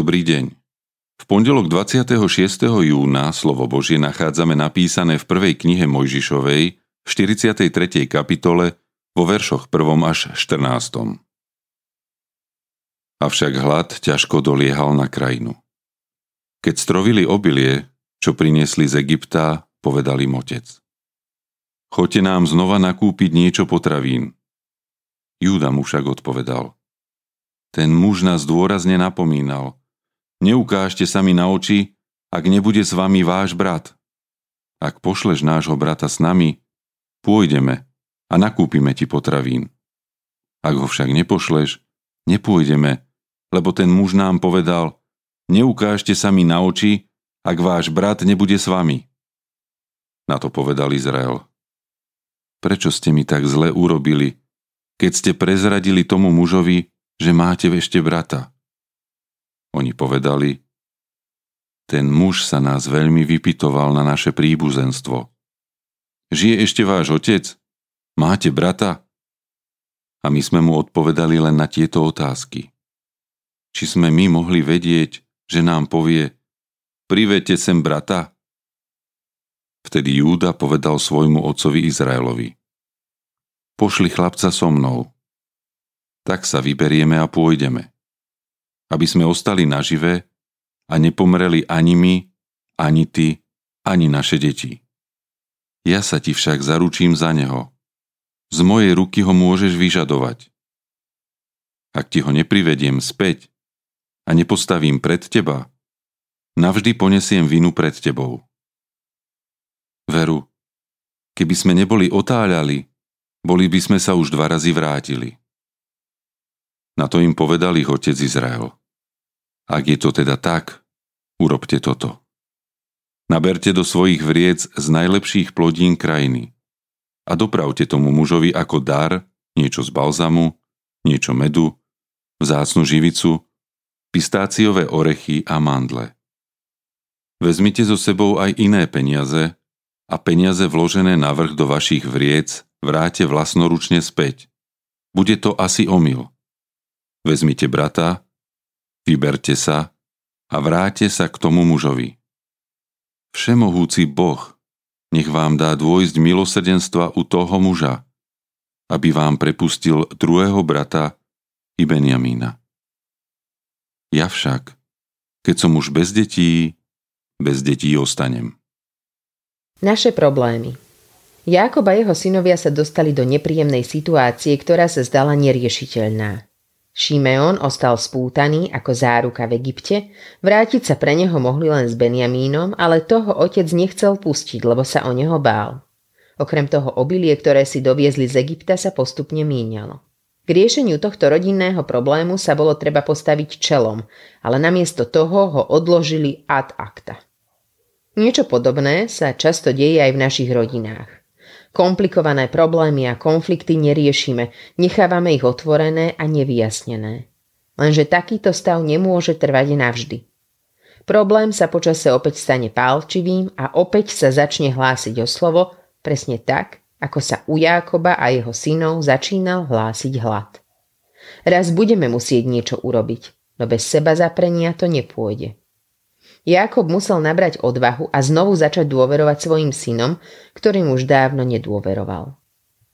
Dobrý deň. V pondelok 26. júna slovo Božie nachádzame napísané v prvej knihe Mojžišovej, v 43. kapitole, vo veršoch 1. až 14. Avšak hlad ťažko doliehal na krajinu. Keď strovili obilie, čo priniesli z Egypta, povedal im otec: Choďte nám znova nakúpiť niečo potravín. Júda mu však odpovedal: Ten muž nás dôrazne napomínal: Neukážte sa mi na oči, ak nebude s vami váš brat. Ak pošleš nášho brata s nami, pôjdeme a nakúpime ti potravín. Ak ho však nepošleš, nepôjdeme, lebo ten muž nám povedal: Neukážte sa mi na oči, ak váš brat nebude s vami. Na to povedal Izrael: Prečo ste mi tak zle urobili, keď ste prezradili tomu mužovi, že máte ešte brata? Oni povedali: Ten muž sa nás veľmi vypytoval na naše príbuzenstvo. Žije ešte váš otec? Máte brata? A my sme mu odpovedali len na tieto otázky. Či sme my mohli vedieť, že nám povie: Privedte sem brata? Vtedy Júda povedal svojmu otcovi Izraelovi: Pošli chlapca so mnou. Tak sa vyberieme a pôjdeme, aby sme ostali nažive a nepomreli ani my, ani ty, ani naše deti. Ja sa ti však zaručím za neho. Z mojej ruky ho môžeš vyžadovať. Ak ti ho neprivediem späť a nepostavím pred teba, navždy ponesiem vinu pred tebou. Veru, keby sme neboli otáľali, boli by sme sa už 2 razy vrátili. Na to im povedal ich otec Izrael: Ak je to teda tak, urobte toto. Naberte do svojich vriec z najlepších plodín krajiny a dopravte tomu mužovi ako dar niečo z balzamu, niečo medu, vzácnu živicu, pistáciové orechy a mandle. Vezmite so sebou aj iné peniaze a peniaze vložené navrch do vašich vriec vráte vlastnoručne späť. Bude to asi omyl. Vezmite brata, vyberte sa a vráte sa k tomu mužovi. Všemohúci Boh nech vám dá dôjsť milosrdenstva u toho muža, aby vám prepustil druhého brata i Benjamína. Ja však, keď som už bez detí ostanem. Naše problémy. Jákob a jeho synovia sa dostali do nepríjemnej situácie, ktorá sa zdala neriešiteľná. Šimeón ostal spútaný ako záruka v Egypte, vrátiť sa pre neho mohli len s Benjamínom, ale toho otec nechcel pustiť, lebo sa o neho bál. Okrem toho obilie, ktoré si doviezli z Egypta, sa postupne míňalo. K riešeniu tohto rodinného problému sa bolo treba postaviť čelom, ale namiesto toho ho odložili ad acta. Niečo podobné sa často deje aj v našich rodinách. Komplikované problémy a konflikty neriešime, nechávame ich otvorené a nevyjasnené. Lenže takýto stav nemôže trvať navždy. Problém sa počase opäť stane pálčivým a opäť sa začne hlásiť o slovo, presne tak, ako sa u Jákoba a jeho synov začínal hlásiť hlad. Raz budeme musieť niečo urobiť, no bez seba zaprenia to nepôjde. Jákob musel nabrať odvahu a znovu začať dôverovať svojim synom, ktorým už dávno nedôveroval.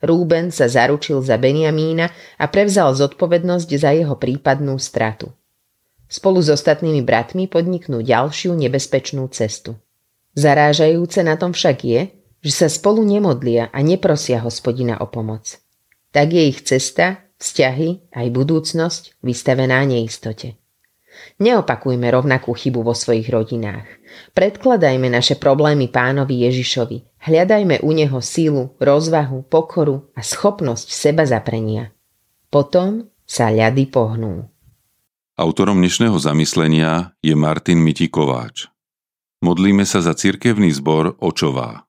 Rúben sa zaručil za Benjamína a prevzal zodpovednosť za jeho prípadnú stratu. Spolu s ostatnými bratmi podniknú ďalšiu nebezpečnú cestu. Zarážajúce na tom však je, že sa spolu nemodlia a neprosia Hospodina o pomoc. Tak je ich cesta, vzťahy aj budúcnosť vystavená neistote. Neopakujme rovnakú chybu vo svojich rodinách. Predkladajme naše problémy Pánovi Ježišovi. Hľadajme u neho sílu, rozvahu, pokoru a schopnosť seba zaprenia. Potom sa ľady pohnú. Autorom dnešného zamyslenia je Martin Mitikováč. Modlíme sa za cirkevný zbor Očová.